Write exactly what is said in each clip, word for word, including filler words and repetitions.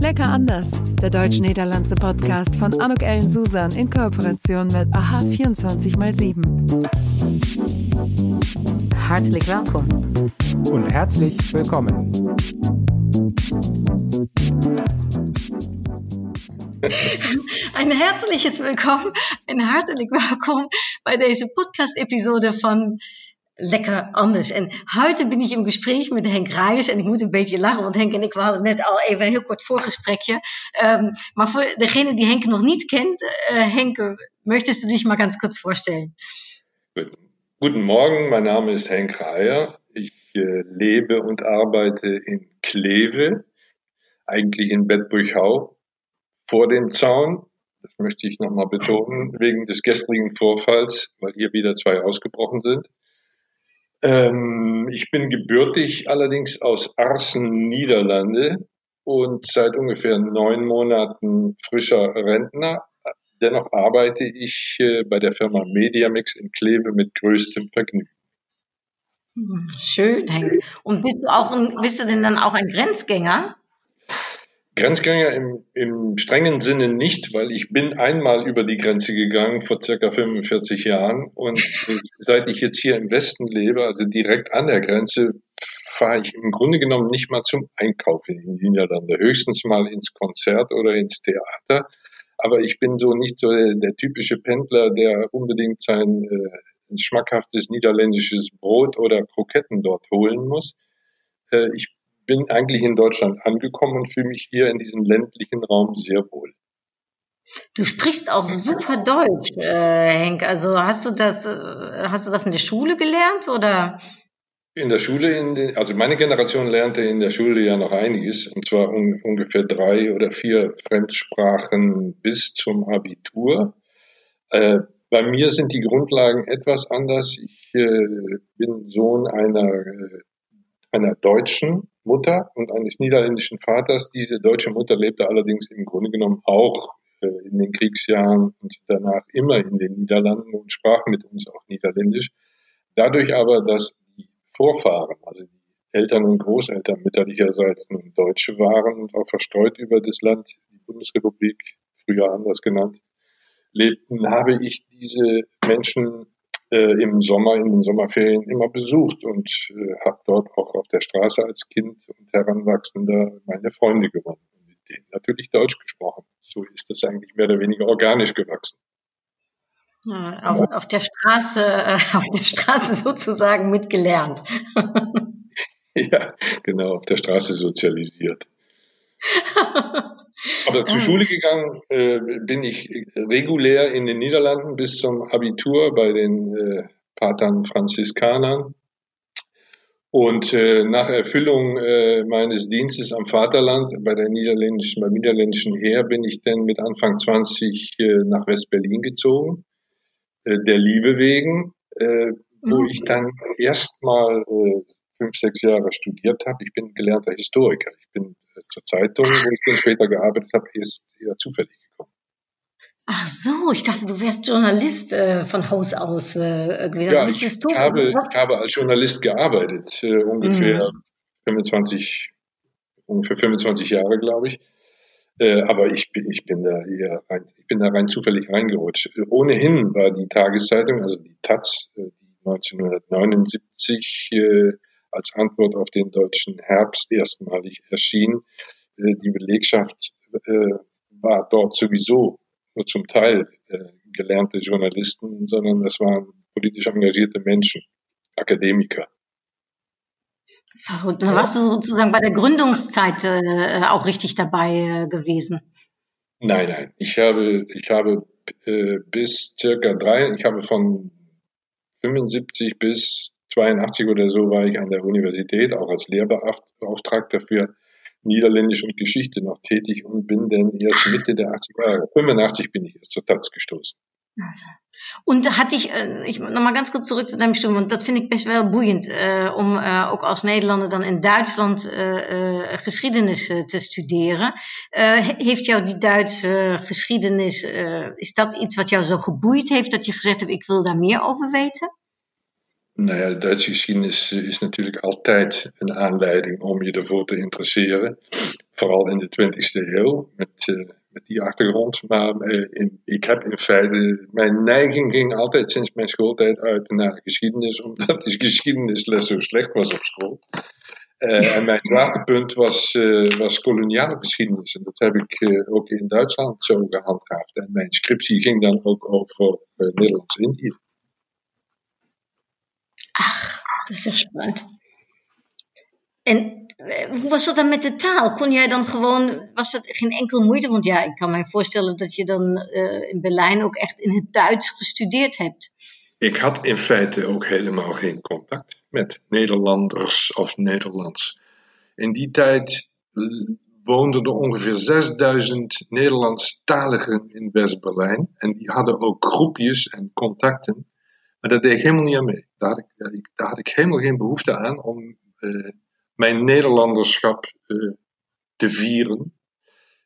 Lecker anders, der deutsch-niederländische Podcast von Anouk-Ellen-Susan in Kooperation mit A H vierundzwanzig mal sieben. Herzlich willkommen. Und herzlich willkommen. Ein herzliches Willkommen, ein hartelijk welkom bei dieser Podcast-Episode von Lekker Anders. En heute ben ik in gesprek met Henk Reijers. En ik moet een beetje lachen, want Henk en ik we hadden net al even een heel kort voorgesprekje. Um, maar voor degene die Henk nog niet kent, uh, Henk, möchtest du dich mal ganz kurz vorstellen? Guten Morgen, mein Name ist Henk Reijers. Ich äh, lebe und arbeite in Kleve, eigentlich in Bedburg-Hau, vor dem Zaun. Das möchte ich nochmal betonen, wegen des gestrigen Vorfalls, weil hier wieder zwei ausgebrochen sind. Ähm, ich bin gebürtig allerdings aus Arsen, Niederlande und seit ungefähr neun Monaten frischer Rentner. Dennoch arbeite ich äh, bei der Firma MediaMix in Kleve mit größtem Vergnügen. Schön, Henk. Und bist du auch ein, bist du denn dann auch ein Grenzgänger? Grenzgänger im, im strengen Sinne nicht, weil ich bin einmal über die Grenze gegangen vor circa fünfundvierzig Jahren und seit ich jetzt hier im Westen lebe, also direkt an der Grenze, fahre ich im Grunde genommen nicht mal zum Einkaufen in die Niederlande, höchstens mal ins Konzert oder ins Theater, aber ich bin so nicht so der, der typische Pendler, der unbedingt sein äh, schmackhaftes niederländisches Brot oder Kroketten dort holen muss. Äh, ich bin eigentlich in Deutschland angekommen und fühle mich hier in diesem ländlichen Raum sehr wohl. Du sprichst auch super Deutsch, äh, Henk. Also hast du das, hast du das in der Schule gelernt oder? In der Schule, in den, also meine Generation lernte in der Schule ja noch einiges, und zwar un, ungefähr drei oder vier Fremdsprachen bis zum Abitur. Äh, bei mir sind die Grundlagen etwas anders. Ich äh, bin Sohn einer einer Deutschen Mutter und eines niederländischen Vaters. Diese deutsche Mutter lebte allerdings im Grunde genommen auch äh, in den Kriegsjahren und danach immer in den Niederlanden und sprach mit uns auch Niederländisch. Dadurch aber, dass die Vorfahren, also die Eltern und Großeltern mütterlicherseits nun Deutsche waren und auch verstreut über das Land, die Bundesrepublik, früher anders genannt, lebten, habe ich diese Menschen Äh, im Sommer, in den Sommerferien immer besucht und äh, habe dort auch auf der Straße als Kind und Heranwachsender meine Freunde gewonnen, mit denen natürlich Deutsch gesprochen. So ist das eigentlich mehr oder weniger organisch gewachsen. Ja, auf, ja. auf der Straße, äh, auf der Straße sozusagen mitgelernt. Ja, genau, auf der Straße sozialisiert. Aber zur Schule gegangen äh, bin ich regulär in den Niederlanden bis zum Abitur bei den äh, Patern Franziskanern. Und äh, nach Erfüllung äh, meines Dienstes am Vaterland bei der niederländischen, beim niederländischen Heer bin ich dann mit Anfang zwanzig äh, nach West-Berlin gezogen, äh, der Liebe wegen, äh, wo ich dann erstmal äh, fünf, sechs Jahre studiert habe. Ich bin gelernter Historiker. Ich bin zur Zeitung, wo ich dann später gearbeitet habe, ist eher zufällig gekommen. Ach so, ich dachte, du wärst Journalist äh, von Haus aus äh, gewesen. Ja, du bist ich, habe, ich habe als Journalist gearbeitet, äh, ungefähr, mhm. fünfundzwanzig, ungefähr fünfundzwanzig Jahre, glaube ich. Äh, aber ich bin, ich, bin da eher rein, ich bin da rein zufällig reingerutscht. Äh, ohnehin war die Tageszeitung, also die Taz, die äh, neunzehnhundertneunundsiebzig äh, als Antwort auf den deutschen Herbst erstmalig erschien. Die Belegschaft war dort sowieso nur zum Teil gelernte Journalisten, sondern es waren politisch engagierte Menschen, Akademiker. Verrückt. Da warst du sozusagen bei der Gründungszeit auch richtig dabei gewesen? Nein, nein. Ich habe, ich habe bis circa drei, ich habe von fünfundsiebzig bis zweiundachtzig oder so war ich an der Universität, auch als Lehrbeauftragter für Niederländisch und Geschichte noch tätig und bin dann erst Mitte der achtziger Jahre, fünfundachtzig bin ich erst zur Taz gestoßen. Also. Und hatte ich, ich nochmal ganz kurz zurück zu deinem Studium, want dat vind ik best wel boeiend, äh, um äh, ook als Nederlander dan in Duitsland äh, geschiedenis äh, te studeren. Äh, heeft jou die Duitse geschiedenis, äh, is dat iets wat jou zo geboeid heeft, dat je gezegd hebt, ik wil daar meer over weten? Nou ja, de Duitse geschiedenis is natuurlijk altijd een aanleiding om je ervoor te interesseren. vooral in de twintigste eeuw, met, uh, met die achtergrond. Maar uh, in, ik heb in feite, mijn neiging ging altijd sinds mijn schooltijd uit naar geschiedenis, omdat die geschiedenisles zo slecht was op school. Uh, en mijn zwaartepunt was, uh, was koloniale geschiedenis. En dat heb ik uh, ook in Duitsland zo gehandhaafd. En mijn scriptie ging dan ook over uh, Nederlands-Indië. Ach, dat is echt spannend. En uh, hoe was dat dan met de taal? Kon jij dan gewoon, was dat geen enkel moeite? Want ja, ik kan mij voorstellen dat je dan uh, in Berlijn ook echt in het Duits gestudeerd hebt. Ik had in feite ook helemaal geen contact met Nederlanders of Nederlands. In die tijd woonden er ongeveer zesduizend Nederlandstaligen in West-Berlijn. En die hadden ook groepjes en contacten. Maar dat deed ik helemaal niet aan mee. Daar had ik, daar had ik helemaal geen behoefte aan om uh, mijn Nederlanderschap uh, te vieren.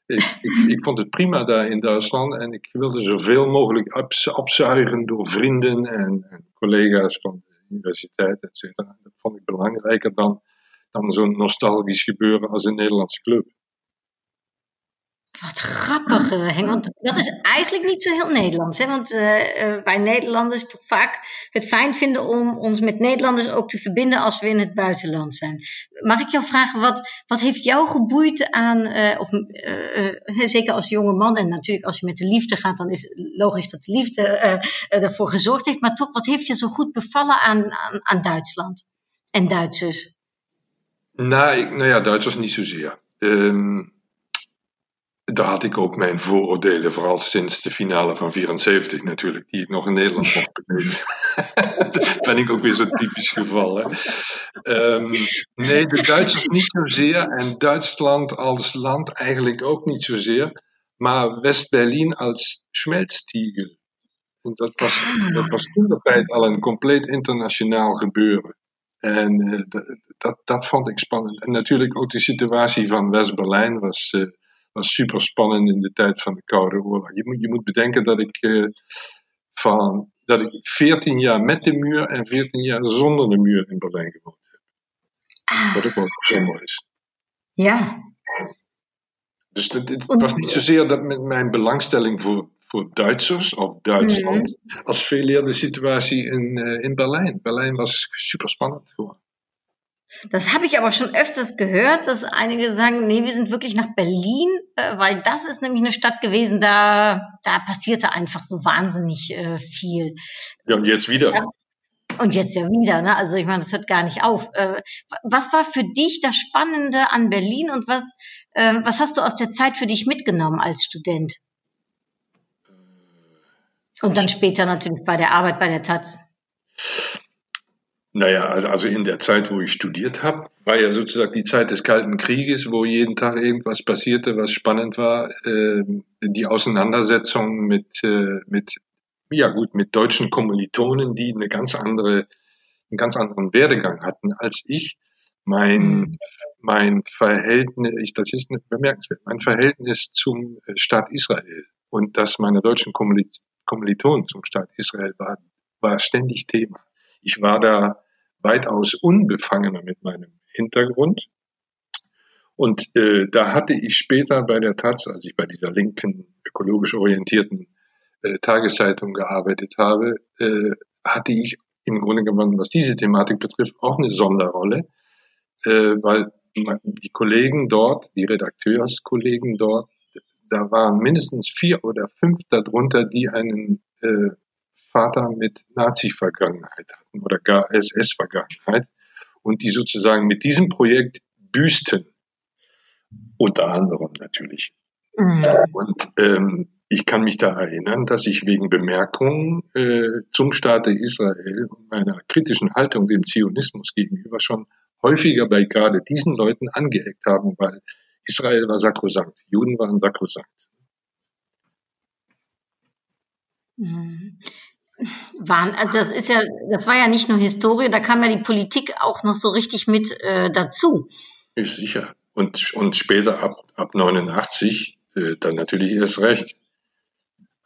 Ik, ik, ik vond het prima daar in Duitsland en ik wilde zoveel mogelijk abs, abzuigen door vrienden en, en collega's van de universiteit, et cetera. Dat vond ik belangrijker dan, dan zo'n nostalgisch gebeuren als een Nederlandse club. Wat grappig, Henk, want dat is eigenlijk niet zo heel Nederlands. Hè? Want uh, wij Nederlanders toch vaak het fijn vinden om ons met Nederlanders ook te verbinden als we in het buitenland zijn. Mag ik jou vragen, wat, wat heeft jou geboeid aan, uh, of, uh, uh, zeker als jonge man en natuurlijk als je met de liefde gaat, dan is het logisch dat de liefde uh, uh, ervoor gezorgd heeft. Maar toch, wat heeft je zo goed bevallen aan, aan, aan Duitsland en Duitsers? Nou, ik, nou ja, Duitsers niet zozeer. Um... Daar had ik ook mijn vooroordelen, vooral sinds de finale van vierenzeventig natuurlijk, die ik nog in Nederland mocht beleven. Daar ben ik ook weer zo'n typisch geval. Hè? Um, nee, de Duitsers niet zozeer en Duitsland als land eigenlijk ook niet zozeer, maar West-Berlin als Schmelztiegel. En dat was, dat was toen de tijd al een compleet internationaal gebeuren. En uh, dat, dat, dat vond ik spannend. En natuurlijk ook de situatie van West-Berlijn was... Uh, was super spannend in de tijd van de Koude Oorlog. Je moet, je moet bedenken dat ik, uh, van, dat ik veertien jaar met de muur en veertien jaar zonder de muur in Berlijn gewoond heb. Ah. Wat ook wel bijzonder is. Ja. Dus het was niet zozeer dat met mijn belangstelling voor, voor Duitsers of Duitsland, mm. als veel eerder de situatie in, uh, in Berlijn. Berlijn was super spannend geworden. Das habe ich aber schon öfters gehört, dass einige sagen, nee, wir sind wirklich nach Berlin, weil das ist nämlich eine Stadt gewesen, da, da passierte einfach so wahnsinnig äh, viel. Ja, und jetzt wieder. Ja, und jetzt ja wieder, ne? Also ich meine, das hört gar nicht auf. Äh, was war für dich das Spannende an Berlin und was, äh, was hast du aus der Zeit für dich mitgenommen als Student? Und dann später natürlich bei der Arbeit bei der Taz. Naja, also in der Zeit, wo ich studiert habe, war ja sozusagen die Zeit des Kalten Krieges, wo jeden Tag irgendwas passierte, was spannend war. Äh, die Auseinandersetzung mit, äh, mit, ja gut, mit deutschen Kommilitonen, die eine ganz andere, einen ganz anderen Werdegang hatten als ich. Mein, mein Verhältnis, ich, das ist bemerkenswert, mein Verhältnis zum Staat Israel und das meiner deutschen Kommilitonen zum Staat Israel war, war ständig Thema. Ich war da weitaus unbefangener mit meinem Hintergrund. Und äh, da hatte ich später bei der Taz, als ich bei dieser linken, ökologisch orientierten äh, Tageszeitung gearbeitet habe, äh, hatte ich im Grunde genommen, was diese Thematik betrifft, auch eine Sonderrolle, äh, weil die Kollegen dort, die Redakteurskollegen dort, da waren mindestens vier oder fünf darunter, die einen äh, Vater mit Nazi-Vergangenheit hatten oder gar S S-Vergangenheit und die sozusagen mit diesem Projekt büßten, unter anderem natürlich. Mhm. Und ähm, ich kann mich da erinnern, dass ich wegen Bemerkungen äh, zum Staate Israel und meiner kritischen Haltung dem Zionismus gegenüber schon häufiger bei gerade diesen Leuten angeeckt habe, weil Israel war sakrosankt, Juden waren sakrosankt. Mhm. Waren, also das ist ja, das war ja nicht nur Historie, da kam ja die Politik auch noch so richtig mit äh, dazu. Ist sicher. Und, und später ab, ab neunundachtzig äh, dann natürlich erst recht.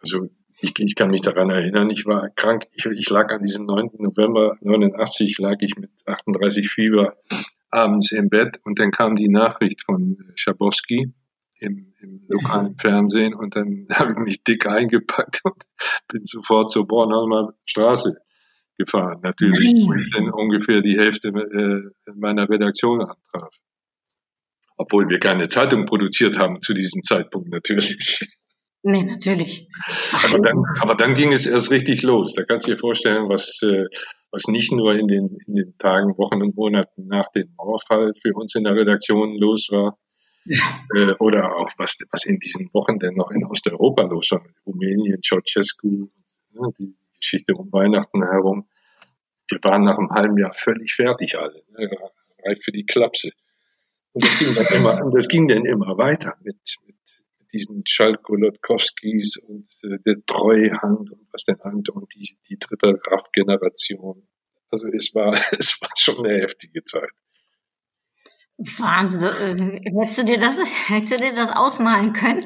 Also ich, ich kann mich daran erinnern, ich war krank, ich, ich lag an diesem neunten November neunundachtzig, lag ich mit achtunddreißig Fieber abends im Bett und dann kam die Nachricht von Schabowski im, im lokalen Fernsehen und dann habe ich mich dick eingepackt und bin sofort zur Bornholmer Straße gefahren, natürlich, wo ich dann ungefähr die Hälfte äh, meiner Redaktion antraf. Obwohl wir keine Zeitung produziert haben zu diesem Zeitpunkt, natürlich. Nee, natürlich. Aber dann, aber dann ging es erst richtig los. Da kannst du dir vorstellen, was, äh, was nicht nur in den, in den Tagen, Wochen und Monaten nach dem Mauerfall für uns in der Redaktion los war. Ja. Äh, oder auch, was, was in diesen Wochen denn noch in Osteuropa los war. Rumänien, Ceausescu, ja, die Geschichte um Weihnachten herum. Wir waren nach einem halben Jahr völlig fertig alle. Ne? Reif für die Klapse. Und das ging dann immer, und das ging dann immer weiter mit, mit diesen Schalk-Golodkowskis und äh, der Treuhand und was denn Hand und die, die dritte Raff-Generation. Also es war, es war schon eine heftige Zeit. Wahnsinn. Hättest du dir das, hättest du dir das ausmalen können?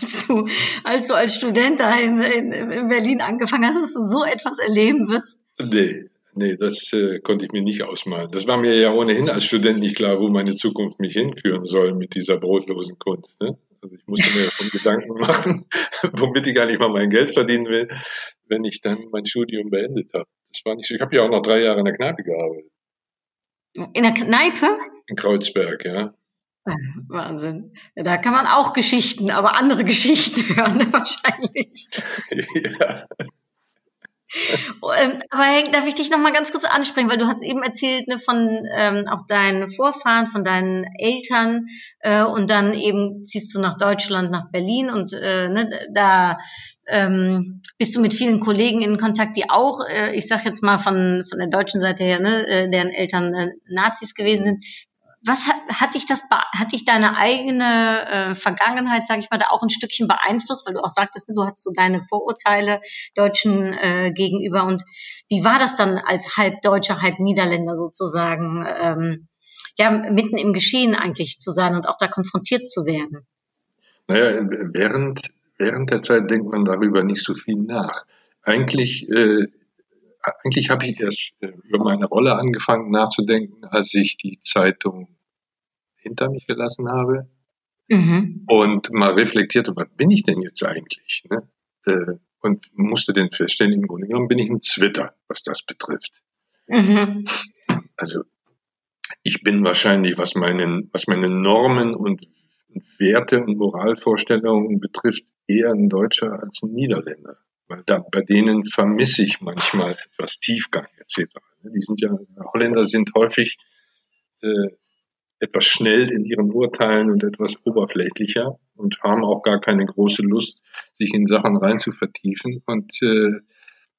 Als du, als du als Student da in, in, in Berlin angefangen hast, dass du so etwas erleben wirst? Nee. Nee, das äh, konnte ich mir nicht ausmalen. Das war mir ja ohnehin als Student nicht klar, wo meine Zukunft mich hinführen soll mit dieser brotlosen Kunst. Ne? Also ich musste mir schon Gedanken machen, womit ich gar nicht mal mein Geld verdienen will, wenn ich dann mein Studium beendet habe. Das war nicht so. Ich habe ja auch noch drei Jahre in der Kneipe gearbeitet. In der Kneipe? In Kreuzberg, ja. Wahnsinn. Ja, da kann man auch Geschichten, aber andere Geschichten hören wahrscheinlich. Ja. Aber Henk, darf ich dich noch mal ganz kurz ansprechen, weil du hast eben erzählt, ne, von ähm, auch deinen Vorfahren, von deinen Eltern äh, und dann eben ziehst du nach Deutschland, nach Berlin und äh, ne, da ähm, bist du mit vielen Kollegen in Kontakt, die auch, äh, ich sag jetzt mal von von der deutschen Seite her, ne, äh, deren Eltern äh, Nazis gewesen sind. Was hat, hat dich das, hat dich deine eigene äh, Vergangenheit, sage ich mal, da auch ein Stückchen beeinflusst, weil du auch sagtest, du hattest so deine Vorurteile Deutschen äh, gegenüber und wie war das dann als halb Deutscher, halb Niederländer sozusagen, ähm, ja, mitten im Geschehen eigentlich zu sein und auch da konfrontiert zu werden? Naja, während, während der Zeit denkt man darüber nicht so viel nach. Eigentlich, äh, Eigentlich habe ich erst über meine Rolle angefangen nachzudenken, als ich die Zeitung hinter mich gelassen habe, mhm, und mal reflektierte, was bin ich denn jetzt eigentlich? Ne? Und musste dann feststellen, im Grunde genommen bin ich ein Zwitter, was das betrifft. Mhm. Also ich bin wahrscheinlich, was, meinen, was meine Normen und Werte und Moralvorstellungen betrifft, eher ein Deutscher als ein Niederländer. Weil da, bei denen vermisse ich manchmal etwas Tiefgang et cetera. Die sind ja, Holländer sind häufig äh, etwas schnell in ihren Urteilen und etwas oberflächlicher und haben auch gar keine große Lust, sich in Sachen rein zu vertiefen. Und äh,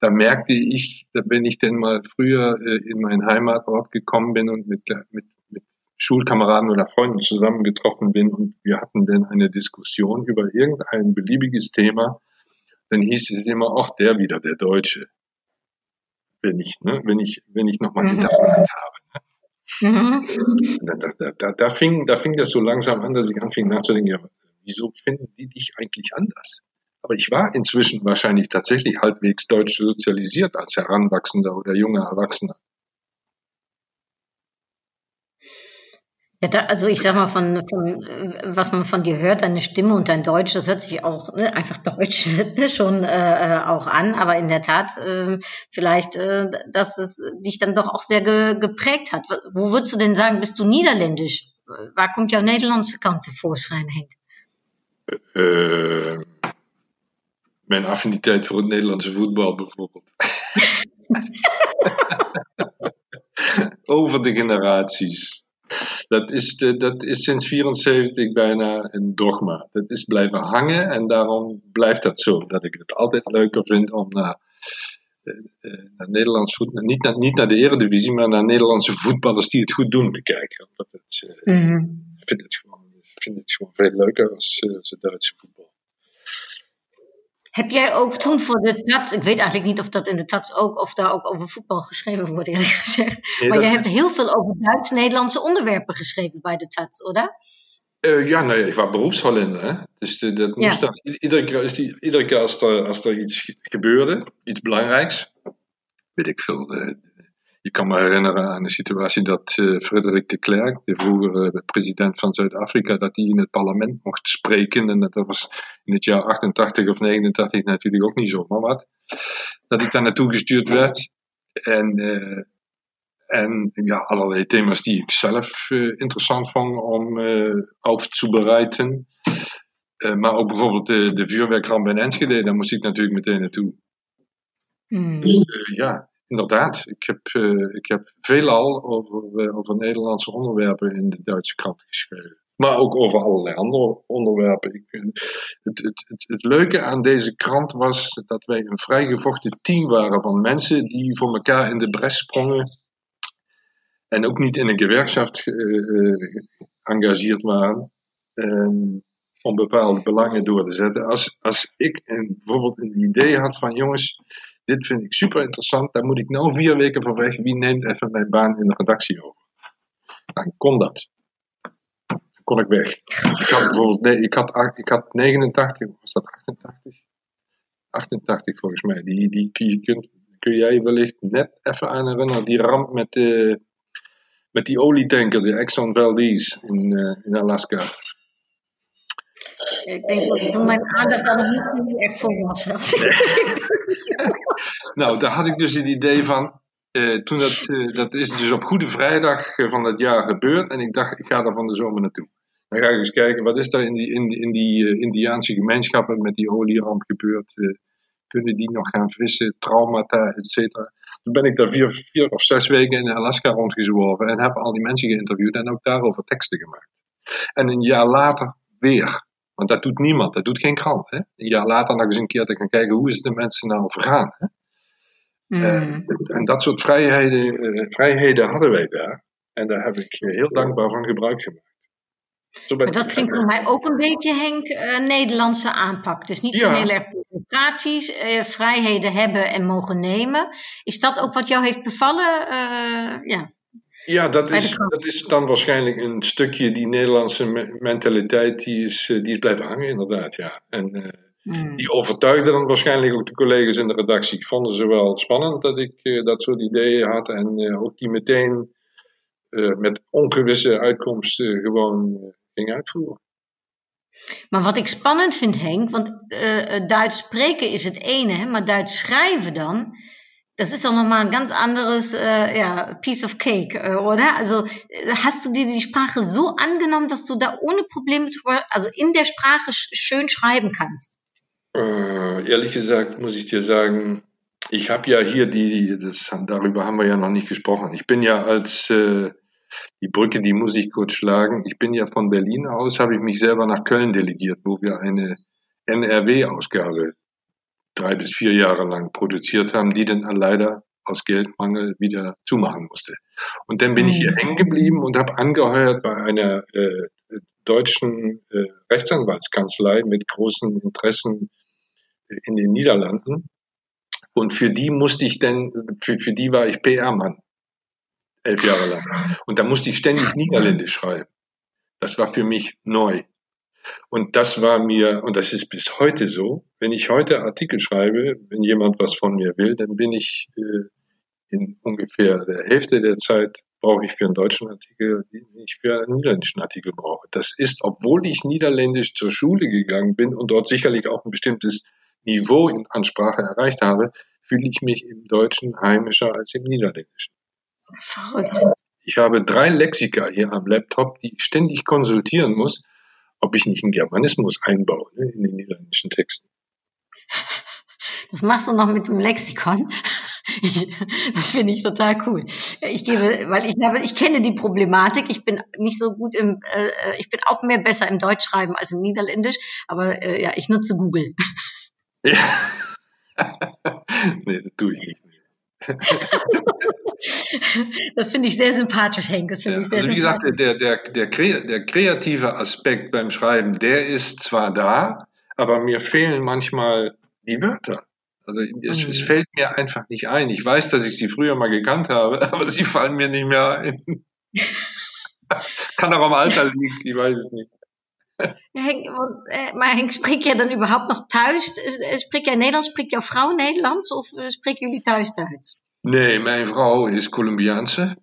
da merkte ich, wenn ich denn mal früher äh, in meinen Heimatort gekommen bin und mit, mit, mit Schulkameraden oder Freunden zusammengetroffen bin und wir hatten dann eine Diskussion über irgendein beliebiges Thema, dann hieß es immer auch der wieder, der Deutsche. Wenn ich, ne, wenn ich, wenn ich nochmal, mhm, hinterfragt habe. Mhm. Da, da, da, da, fing, da fing das so langsam an, dass ich anfing nachzudenken, ja, wieso finden die dich eigentlich anders? Aber ich war inzwischen wahrscheinlich tatsächlich halbwegs deutsch sozialisiert als Heranwachsender oder junger Erwachsener. Ja, da, also ich sag mal, von, von was man von dir hört, deine Stimme und dein Deutsch, das hört sich auch, ne, einfach Deutsch schon äh, auch an, aber in der Tat äh, vielleicht, äh, dass es dich dann doch auch sehr ge, geprägt hat. Wo würdest du denn sagen, bist du niederländisch? Waar komt jouw Nederlandse kant tevoorschijn, Henk? Äh, meine Affinität für den niederländischen Fußball bijvoorbeeld. Over de generaties. Dat is, dat is sinds vierenzeventig bijna een dogma. Dat is blijven hangen en daarom blijft dat zo. Dat ik het altijd leuker vind om naar, naar Nederlands voetbal, niet naar, niet naar de Eredivisie, maar naar Nederlandse voetballers die het goed doen te kijken. Omdat het, mm-hmm. Ik vind het gewoon, vind het gewoon veel leuker als, als het Duitse voetbal. Heb jij ook toen voor de Taz, ik weet eigenlijk niet of dat in de Taz ook, of daar ook over voetbal geschreven wordt eerlijk gezegd. Nee, maar jij hebt heel veel over Duits-Nederlandse onderwerpen geschreven bij de Taz, oder? Uh, ja, nou ja, ik was beroepsholländer, hè? Dus de, dat moest ja. dan, iedere keer, is die, iedere keer als, er, als er iets gebeurde, iets belangrijks, weet ik veel, de, Ik kan me herinneren aan de situatie dat uh, Frederik de Klerk, de vroegere president van Zuid-Afrika, dat hij in het parlement mocht spreken. En dat was in het jaar achtentachtig of negenentachtig natuurlijk ook niet zomaar wat. Dat ik daar naartoe gestuurd werd. En, uh, en ja, allerlei thema's die ik zelf uh, interessant vond om uh, auf zu bereiten. Uh, maar ook bijvoorbeeld de, de vuurwerkramp in Enschede, daar moest ik natuurlijk meteen naartoe. Mm. Dus uh, ja, inderdaad. Ik heb, uh, ik heb veelal over, uh, over Nederlandse onderwerpen in de Duitse krant geschreven. Maar ook over allerlei andere onderwerpen. Ik, het, het, het, het leuke aan deze krant was dat wij een vrijgevochten team waren van mensen die voor elkaar in de bres sprongen. En ook niet in een gewerkschaft geëngageerd uh, waren. Um, om bepaalde belangen door te zetten. Als, als ik een, bijvoorbeeld een idee had van jongens, dit vind ik super interessant, daar moet ik nou vier weken voor weg, wie neemt even mijn baan in de redactie over? Dan kon dat. Dan kon ik weg. Ik had bijvoorbeeld, nee, ik had, ik had negenentachtig, was dat achtentachtig? achtentachtig volgens mij. Die, die je kunt, kun jij wellicht net even aan herinneren, die ramp met, de, met die olietanker, de Exxon Valdez in, uh, in Alaska. Ik denk dat mijn aandacht daar nog niet echt voor was. Nee. Nou, daar had ik dus het idee van. Uh, toen dat, uh, dat is dus op Goede Vrijdag uh, van dat jaar gebeurd. En ik dacht, ik ga daar van de zomer naartoe. Dan ga ik eens kijken, wat is daar in die, in, in die uh, Indiaanse gemeenschappen met die olieramp gebeurd? Uh, kunnen die nog gaan vissen? Traumata, et cetera. Toen ben ik daar vier, vier of zes weken in Alaska rondgezworven. En heb al die mensen geïnterviewd en ook daarover teksten gemaakt. En een jaar later weer. Want dat doet niemand, dat doet geen krant. Hè? Een jaar later nog eens een keer te gaan kijken, hoe is het de mensen nou vergaan? Hè? Mm. Uh, en dat soort vrijheden, uh, vrijheden hadden wij daar. En daar heb ik heel dankbaar van gebruik gemaakt. Zo ben dat ik... klinkt voor mij ook een beetje, Henk, uh, Nederlandse aanpak. Dus niet ja. zo heel erg bureaucratisch, uh, vrijheden hebben en mogen nemen. Is dat ook wat jou heeft bevallen? Uh, ja. Ja, dat is, dat is dan waarschijnlijk een stukje die Nederlandse me- mentaliteit, die is, die is blijven hangen inderdaad, ja. En uh, mm. die overtuigde dan waarschijnlijk ook de collega's in de redactie. Ik vond ze wel spannend dat ik uh, dat soort ideeën had en uh, ook die meteen uh, met ongewisse uitkomsten uh, gewoon uh, ging uitvoeren. Maar wat ik spannend vind, Henk, want uh, Duits spreken is het ene, hè, maar Duits schrijven dan... Das ist doch nochmal ein ganz anderes äh, ja, Piece of Cake, äh, oder? Also hast du dir die Sprache so angenommen, dass du da ohne Probleme drüber, also in der Sprache sch- schön schreiben kannst? Äh, ehrlich gesagt muss ich dir sagen, ich habe ja hier die, das, darüber haben wir ja noch nicht gesprochen. Ich bin ja als, äh, die Brücke, die muss ich kurz schlagen, ich bin ja von Berlin aus, habe ich mich selber nach Köln delegiert, wo wir eine N R W-Ausgabe drei bis vier Jahre lang produziert haben, die dann leider aus Geldmangel wieder zumachen musste. Und dann bin ich hier hängen geblieben und habe angeheuert bei einer äh, deutschen äh, Rechtsanwaltskanzlei mit großen Interessen in den Niederlanden. Und für die musste ich dann, für, für die war ich P R-Mann, elf Jahre lang. Und da musste ich ständig Niederländisch schreiben. Das war für mich neu. Und das war mir, und das ist bis heute so, wenn ich heute Artikel schreibe, wenn jemand was von mir will, dann bin ich äh, in ungefähr der Hälfte der Zeit brauche ich für einen deutschen Artikel, den ich für einen niederländischen Artikel brauche. Das ist, obwohl ich niederländisch zur Schule gegangen bin und dort sicherlich auch ein bestimmtes Niveau in Ansprache erreicht habe, fühle ich mich im Deutschen heimischer als im Niederländischen. Verrückt. Ich habe drei Lexika hier am Laptop, die ich ständig konsultieren muss, ob ich nicht einen Germanismus einbaue, ne, in den niederländischen Texten. Das machst du noch mit dem Lexikon. Das finde ich total cool. Ich gebe, weil ich habe, ich kenne die Problematik. Ich bin nicht so gut im, äh, ich bin auch mehr besser im Deutsch schreiben als im Niederländisch. Aber äh, ja, ich nutze Google. Ja. Nee, das tue ich nicht. Das finde ich sehr sympathisch, Henk. Das finde ja, ich sehr also wie gesagt, der, der, der, der kreative Aspekt beim Schreiben, der ist zwar da, aber mir fehlen manchmal die Wörter. Also es, mhm. es fällt mir einfach nicht ein. Ich weiß, dass ich sie früher mal gekannt habe, aber sie fallen mir nicht mehr ein. Kann auch am Alter liegen, ich weiß es nicht. Henk, maar Henk, spreek jij dan überhaupt nog thuis? Spreek jij Nederlands? Spreekt jouw vrouw Nederlands? Of spreken jullie thuis Duits? Nee, mijn vrouw is Colombiaanse.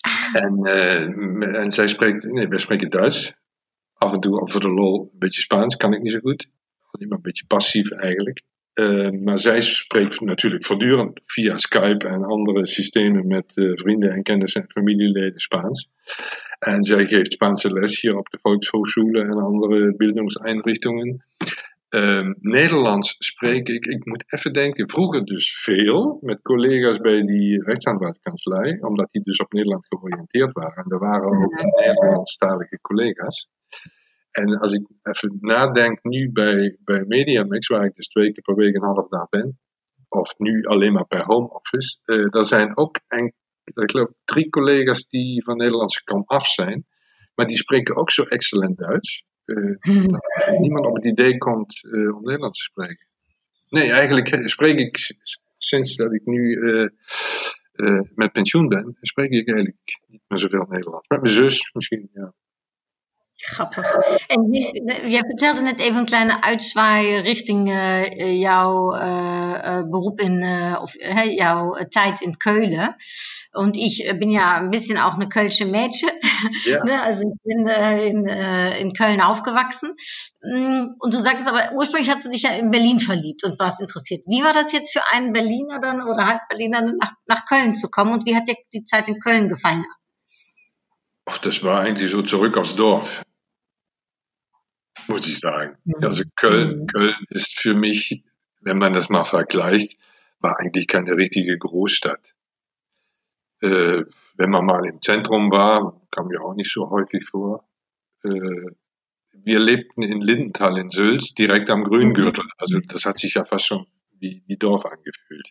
Ah. En, uh, en zij spreekt, nee, wij spreken Duits. Af en toe voor de lol een beetje Spaans, kan ik niet zo goed. Alleen maar een beetje passief eigenlijk. Uh, maar zij spreekt natuurlijk voortdurend via Skype en andere systemen met uh, vrienden en kennissen en familieleden Spaans. En zij geeft Spaanse les hier op de Volkshochschule en andere bildungseinrichtingen. Uh, Nederlands spreek ik, ik moet even denken, vroeger dus veel met collega's bij die rechtsaanvaardkanselij, omdat die dus op Nederland georiënteerd waren. En er waren ook Nederlandstalige collega's. En als ik even nadenk nu bij, bij MediaMix, waar ik dus twee keer per week een half dag ben, of nu alleen maar per home office, uh, daar zijn ook en, ik geloof, drie collega's die van Nederlandse kant af zijn, maar die spreken ook zo excellent Duits. Uh, dat niemand op het idee komt uh, om Nederlands te spreken. Nee, eigenlijk spreek ik sinds dat ik nu uh, uh, met pensioen ben, spreek ik eigenlijk niet meer zoveel Nederlands. Met mijn zus misschien, ja. Grappig. En jij vertelde net even een kleine uitzwaai richting uh, jouw uh, Beruf in, uh, of uh, jouw Zeit in Köln. Und ich bin ja ein bisschen auch eine kölsche Mädchen. Ja. Ne? Also ich bin äh, in, äh, in Köln aufgewachsen. Und du sagtest aber, ursprünglich hast du dich ja in Berlin verliebt und warst interessiert. Wie war das jetzt für einen Berliner dann oder halb Berliner nach, nach Köln zu kommen? Und wie hat dir die Zeit in Köln gefallen? Ach, das war eigentlich so zurück aufs Dorf. Muss ich sagen. Also Köln, Köln ist für mich, wenn man das mal vergleicht, war eigentlich keine richtige Großstadt. Äh, wenn man mal im Zentrum war, kam mir auch nicht so häufig vor. Äh, wir lebten in Lindenthal in Sülz, direkt am Grüngürtel. Also das hat sich ja fast schon wie, wie Dorf angefühlt.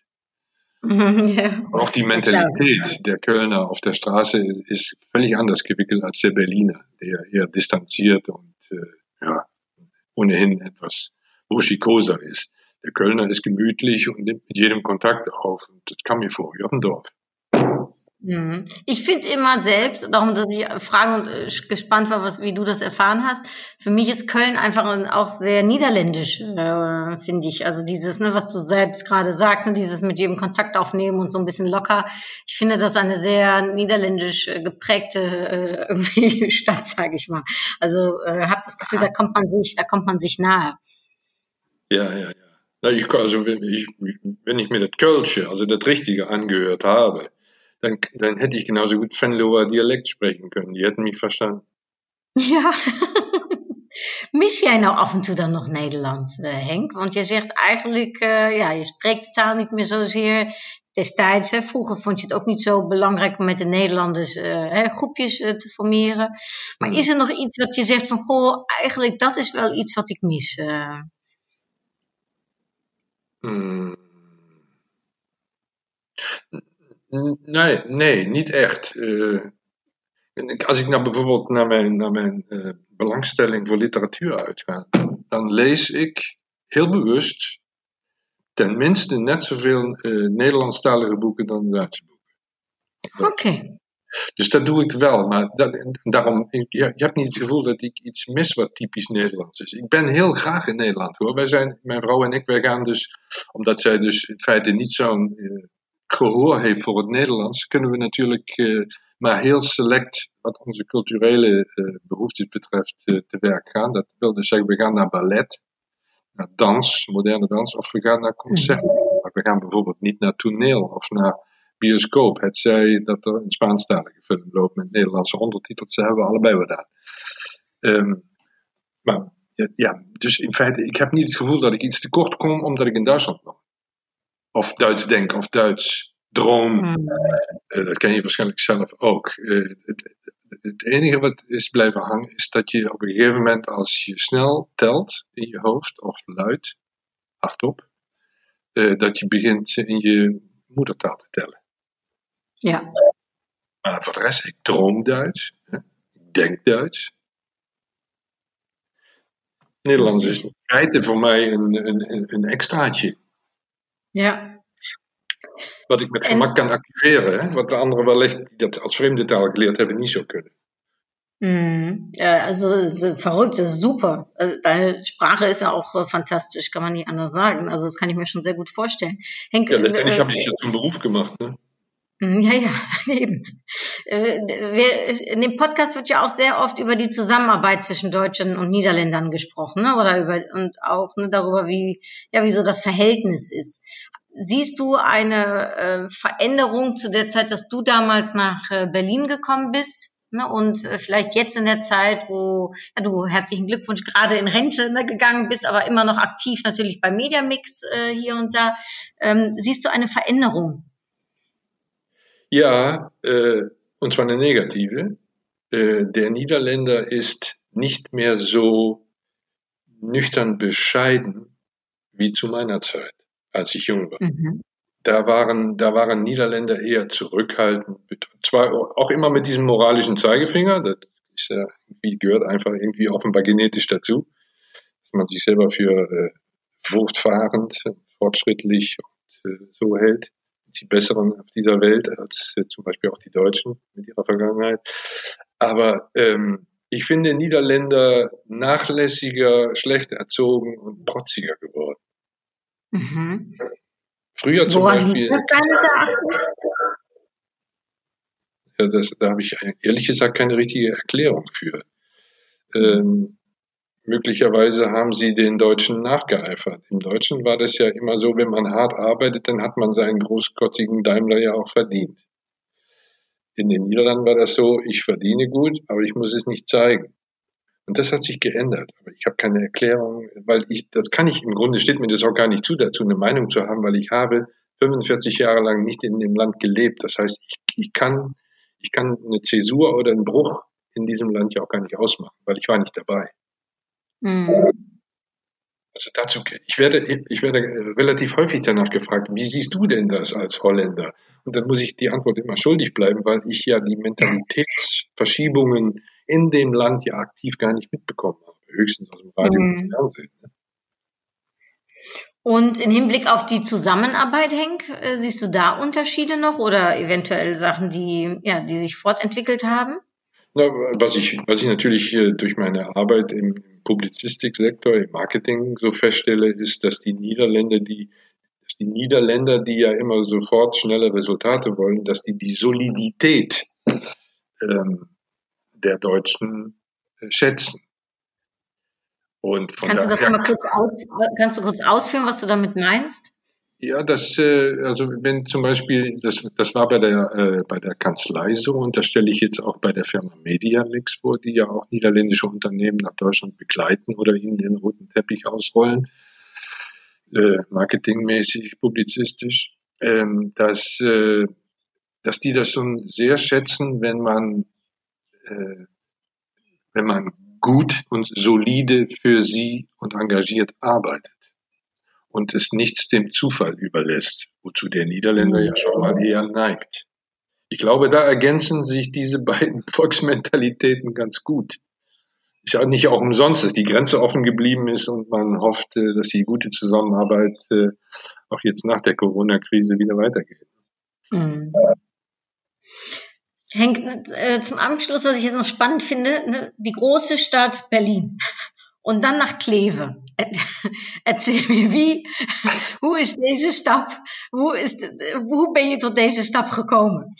Ja. Auch die Mentalität der Kölner auf der Straße ist völlig anders gewickelt als der Berliner, der eher distanziert und äh, ja, ohnehin etwas burschikoser ist. Der Kölner ist gemütlich und nimmt mit jedem Kontakt auf. Und das kam mir vor wie auf dem Dorf. Ich finde immer selbst, darum, dass ich frage und gespannt war, was, wie du das erfahren hast. Für mich ist Köln einfach auch sehr niederländisch, äh, finde ich. Also dieses, ne, was du selbst gerade sagst, ne, dieses mit jedem Kontakt aufnehmen und so ein bisschen locker. Ich finde das eine sehr niederländisch geprägte äh, irgendwie Stadt, sage ich mal. Also äh, habe das Gefühl, da kommt man sich, da kommt man sich nahe. Ja, ja, ja. Na, ich, also wenn ich, wenn ich mir das Kölsche, also das Richtige angehört habe. Dann, dann hätte ich genauso gut Venloa Dialekt sprechen können. Die hätten mich verstanden. Ja. Mis jij nou af en toe dan nog Nederland, Henk? Want jij zegt eigenlijk, uh, ja, je spreekt de taal niet meer zozeer destijds. Hè? Vroeger vond je het ook niet zo belangrijk om met de Nederlanders uh, hè, groepjes uh, te formeren. Maar is er nog iets wat je zegt van, goh, eigenlijk dat is wel iets wat ik mis? Uh... Hmm. Nee, nee, niet echt. Uh, als ik nou bijvoorbeeld naar mijn, naar mijn uh, belangstelling voor literatuur uitga, dan lees ik heel bewust tenminste net zoveel uh, Nederlandstalige boeken dan Duitse boeken. Oké. Okay. Dus dat doe ik wel, maar dat, daarom, ik, je hebt niet het gevoel dat ik iets mis wat typisch Nederlands is. Ik ben heel graag in Nederland, hoor. Wij zijn, mijn vrouw en ik, wij gaan dus, omdat zij dus in feite niet zo'n Uh, gehoor heeft voor het Nederlands, kunnen we natuurlijk uh, maar heel select wat onze culturele uh, behoeftes betreft uh, te werk gaan. Dat wil dus zeggen, we gaan naar ballet, naar dans, moderne dans, of we gaan naar concerten. Maar we gaan bijvoorbeeld niet naar toneel of naar bioscoop. Het zij dat er een Spaanstalige film loopt met Nederlandse ondertitels, ze hebben we allebei wat aan. Um, maar ja, dus in feite, ik heb niet het gevoel dat ik iets tekort kom omdat ik in Duitsland woon. Of Duits denk, of Duits droom. Mm. Uh, dat ken je waarschijnlijk zelf ook. Uh, het, het enige wat is blijven hangen, is dat je op een gegeven moment, als je snel telt in je hoofd, of luid, hardop, uh, dat je begint in je moedertaal te tellen. Ja. Uh, maar voor de rest, ik droom Duits. Hè? Ik denk Duits. Nederlands is in feite voor mij een, een, een extraatje. Ja. Wat ik met gemak en kan activeren, hè? Wat de anderen wellicht die dat als vreemde taal geleerd hebben niet zo kunnen. Mhm. Also verrückt, das ist super. Deine Sprache ist ja auch fantastisch, kann man nicht anders sagen. Also das kann ich mir schon sehr gut vorstellen. Henk, ja, letztendlich äh, habe ich das zum Beruf gemacht, ne? Ja, ja, eben. Wir, in dem Podcast wird ja auch sehr oft über die Zusammenarbeit zwischen Deutschen und Niederländern gesprochen, ne? Oder über und auch ne, darüber, wie ja, wieso das Verhältnis ist. Siehst du eine äh, Veränderung zu der Zeit, dass du damals nach äh, Berlin gekommen bist, ne? Und äh, vielleicht jetzt in der Zeit, wo ja, du herzlichen Glückwunsch gerade in Rente, ne, gegangen bist, aber immer noch aktiv natürlich bei MediaMix äh, hier und da. Ähm, siehst du eine Veränderung? Ja, äh, und zwar eine negative. Äh, der Niederländer ist nicht mehr so nüchtern bescheiden wie zu meiner Zeit, als ich jung war. Mhm. Da waren, da waren Niederländer eher zurückhaltend. Zwar auch immer mit diesem moralischen Zeigefinger, das ist ja, gehört einfach irgendwie offenbar genetisch dazu, dass man sich selber für äh, furchtfahrend, fortschrittlich und äh, so hält. Die Besseren auf dieser Welt als äh, zum Beispiel auch die Deutschen mit ihrer Vergangenheit. Aber ähm, ich finde Niederländer nachlässiger, schlecht erzogen und protziger geworden. Mhm. Früher zum Woran Beispiel... Liegt das deines Erachtens? Ja, das, da habe ich ehrlich gesagt keine richtige Erklärung für. Ähm, Möglicherweise haben sie den Deutschen nachgeeifert. Im Deutschen war das ja immer so, wenn man hart arbeitet, dann hat man seinen großkotzigen Daimler ja auch verdient. In den Niederlanden war das so, ich verdiene gut, aber ich muss es nicht zeigen. Und das hat sich geändert. Aber ich habe keine Erklärung, weil ich, das kann ich, im Grunde steht mir das auch gar nicht zu, dazu eine Meinung zu haben, weil ich habe fünfundvierzig Jahre lang nicht in dem Land gelebt. Das heißt, ich, ich kann, ich kann eine Zäsur oder einen Bruch in diesem Land ja auch gar nicht ausmachen, weil ich war nicht dabei. Also dazu, ich werde, ich werde relativ häufig danach gefragt, wie siehst du denn das als Holländer? Und dann muss ich die Antwort immer schuldig bleiben, weil ich ja die Mentalitätsverschiebungen in dem Land ja aktiv gar nicht mitbekommen habe, höchstens aus dem Radio und dem Fernsehen. Und im Hinblick auf die Zusammenarbeit, Henk, siehst du da Unterschiede noch oder eventuell Sachen, die, ja, die sich fortentwickelt haben? Na, was ich, was ich natürlich durch meine Arbeit im Publizistiksektor, im Marketing so feststelle, ist, dass die Niederländer, die, dass die Niederländer, die ja immer sofort schnelle Resultate wollen, dass die die Solidität ähm, der Deutschen äh, schätzen. Und von kannst, daher, du das mal kurz aus, kannst du kurz ausführen, was du damit meinst? Ja, das, äh, also wenn zum Beispiel, das, das war bei der, äh, bei der Kanzlei so, und das stelle ich jetzt auch bei der Firma MediaMix vor, die ja auch niederländische Unternehmen nach Deutschland begleiten oder ihnen den roten Teppich ausrollen, äh, marketingmäßig, publizistisch, ähm, dass, äh, dass die das schon sehr schätzen, wenn man, äh, wenn man gut und solide für sie und engagiert arbeitet. Und es nichts dem Zufall überlässt, wozu der Niederländer ja schon mal eher neigt. Ich glaube, da ergänzen sich diese beiden Volksmentalitäten ganz gut. Ist ja nicht auch umsonst, dass die Grenze offen geblieben ist und man hofft, dass die gute Zusammenarbeit auch jetzt nach der Corona-Krise wieder weitergeht. Mhm. Henk, zum Abschluss, was ich jetzt noch spannend finde, die große Stadt Berlin. Und dann nach Kleve. Erzähl mir, wie, hoe is deze stap, hoe, is, hoe ben je tot deze stap gekomen?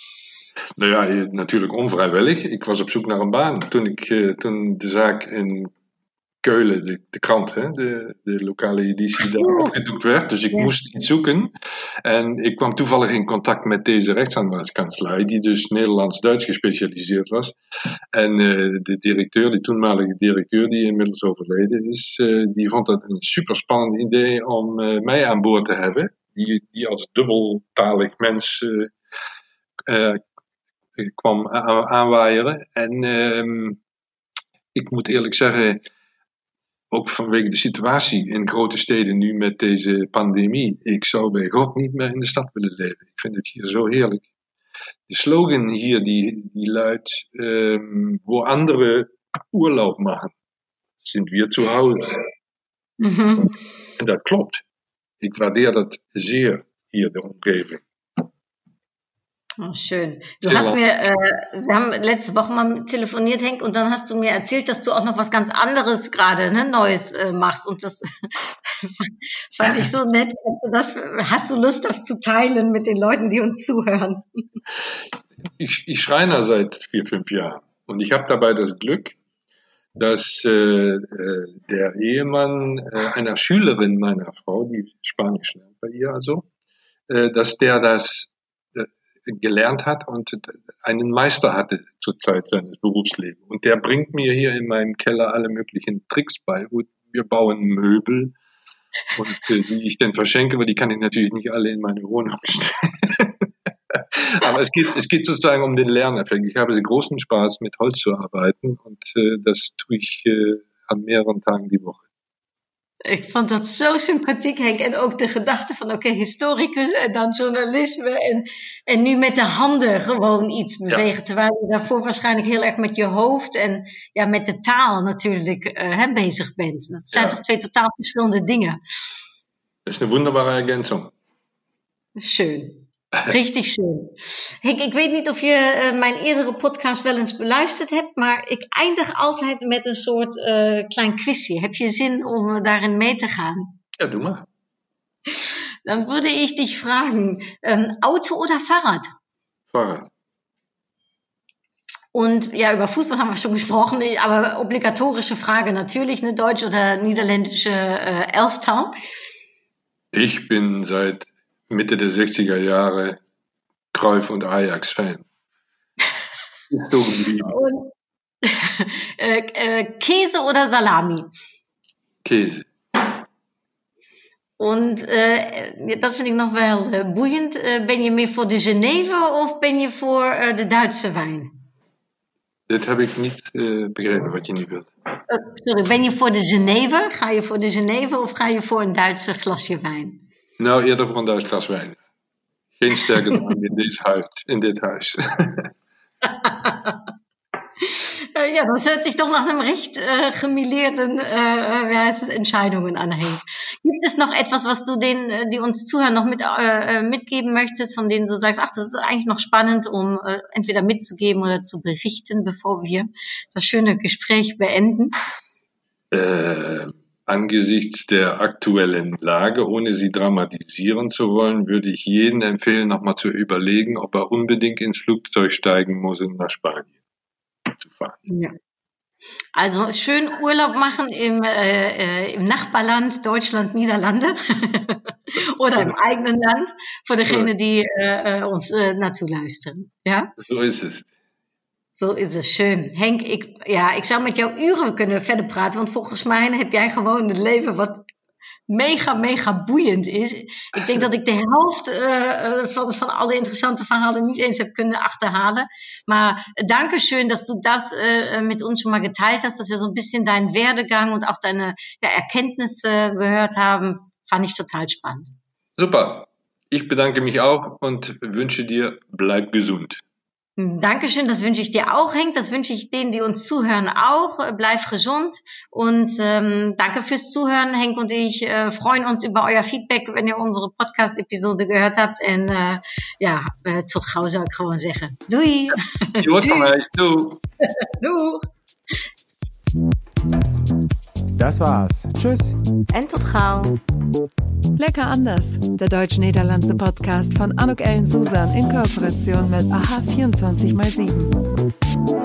Nou ja, natuurlijk onvrijwillig. Ik was op zoek naar een baan. Toen, ik, toen de zaak in Keulen, de, de krant, hè, de, de lokale editie, oh, daar opgedoekt werd. Dus ik ja. moest iets zoeken. En ik kwam toevallig in contact met deze rechtsaanwaarskanselij, die dus Nederlands-Duits gespecialiseerd was. En uh, de directeur, de toenmalige directeur, die inmiddels overleden is, uh, die vond dat een superspannend idee om uh, mij aan boord te hebben. Die, die als dubbeltalig mens uh, uh, kwam a- aanwaaieren. En uh, ik moet eerlijk zeggen... Ook vanwege de situatie in grote steden nu met deze pandemie. Ik zou bij God niet meer in de stad willen leven. Ik vind het hier zo heerlijk. De slogan hier die, die luidt, um, wo andere Urlaub machen, sind wir zu Hause. Mm-hmm. En dat klopt. Ik waardeer dat zeer hier, de omgeving. Oh, schön. Du Stimme. hast mir, äh, wir haben letzte Woche mal telefoniert, Henk, und dann hast du mir erzählt, dass du auch noch was ganz anderes gerade, ne, Neues äh, machst. Und das fand ich so nett. Das, hast du Lust, das zu teilen mit den Leuten, die uns zuhören? Ich, ich schreiner seit vier, fünf Jahren. Und ich habe dabei das Glück, dass äh, der Ehemann äh, einer Schülerin meiner Frau, die Spanisch lernt bei ihr also, äh, dass der das äh, gelernt hat und einen Meister hatte zur Zeit seines Berufslebens. Und der bringt mir hier in meinem Keller alle möglichen Tricks bei. Und wir bauen Möbel, und äh, die ich dann verschenke, weil die kann ich natürlich nicht alle in meine Wohnung stellen. Aber es geht, es geht sozusagen um den Lerneffekt. Ich habe großen Spaß, mit Holz zu arbeiten, und äh, das tue ich äh, an mehreren Tagen die Woche. Ik vond dat zo sympathiek, Henk. En ook de gedachte van, oké, okay, historicus en dan journalisme. En, en nu met de handen gewoon iets bewegen. Ja. Terwijl je daarvoor waarschijnlijk heel erg met je hoofd en ja, met de taal natuurlijk uh, hè, bezig bent. Dat zijn ja. toch twee totaal verschillende dingen. Dat is een wunderbare ergänzung. Schön. Richtig schön. Henk, ik weet niet of je uh, mijn eerdere podcast wel eens beluisterd hebt, maar ik eindig altijd met een soort uh, klein quizje. Heb je zin om uh, daarin mee te gaan? Ja, doe maar. Dann würde ich dich fragen, ähm, Auto oder Fahrrad? Fahrrad. Und ja, über Fußball haben wir schon gesprochen, aber obligatorische Frage natürlich, eine deutsche oder niederländische äh, Elftal. Ich bin seit Mitte der sechziger Jahre Kruijff und Ajax-Fan. Und, äh, äh, Käse oder Salami? Käse. Und äh, dat vind ik nog wel äh, boeiend. Äh, ben je meer voor de Geneve of ben je voor äh, de Duitse wijn? Dat heb ik niet äh, begrepen wat je nu wilt. Uh, sorry, ben je voor de Geneve? Ga je voor de Geneve of ga je voor een Duitse glasje wijn? Nou, eerder voor een Duits glas wijn. Geen sterke drank in dit huis. In dit huis. Ja, das hört sich doch nach einem recht äh, gemilierten, äh, wie heißt es, Entscheidungen an, Henk. Gibt es noch etwas, was du denen, die uns zuhören, noch mit, äh, mitgeben möchtest, von denen du sagst, ach, das ist eigentlich noch spannend, um äh, entweder mitzugeben oder zu berichten, bevor wir das schöne Gespräch beenden? Äh... Angesichts der aktuellen Lage, ohne sie dramatisieren zu wollen, würde ich jedem empfehlen, nochmal zu überlegen, ob er unbedingt ins Flugzeug steigen muss, um nach Spanien zu fahren. Ja. Also schön Urlaub machen im, äh, im Nachbarland Deutschland, Niederlande oder im eigenen Land, für diejenigen, die äh, uns äh, nachluistern. Ja? So ist es. Zo is het, schön. Henk, ik, ja, ik zou met jou uren kunnen verder praten, want volgens mij heb jij gewoon het leven wat mega, mega boeiend is. Ik denk dat ik de helft uh, van, van alle interessante verhalen niet eens heb kunnen achterhalen. Maar dankeschön, dass du das uh, mit uns schon mal geteilt hast, dass wir so ein bisschen deinen Werdegang und auch deine ja, Erkenntnisse gehört haben. Fand ich total spannend. Super. Ich bedanke mich auch und wünsche dir, bleib gesund. Dankeschön, das wünsche ich dir auch, Henk. Das wünsche ich denen, die uns zuhören, auch. Bleib gesund und ähm, danke fürs Zuhören, Henk und ich. Äh, freuen uns über euer Feedback, wenn ihr unsere Podcast-Episode gehört habt. Und äh, ja, äh, tot gauw zou ik gewoon zeggen. Doei! Je hoort van mij. Doei! Doeg! Das war's. Tschüss. En tot gauw. Lecker anders. Der deutsch-niederländische Podcast von Anouk-Ellen-Susan in Kooperation mit A H vierundzwanzig mal sieben.